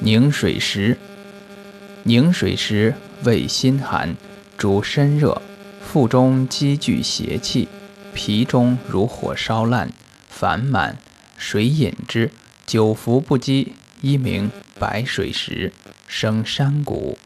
凝水石。凝水石味辛寒，主身热，腹中积聚邪气，脾中如火烧烂，烦满，水饮之，久服不饥，一名白水石，生山谷。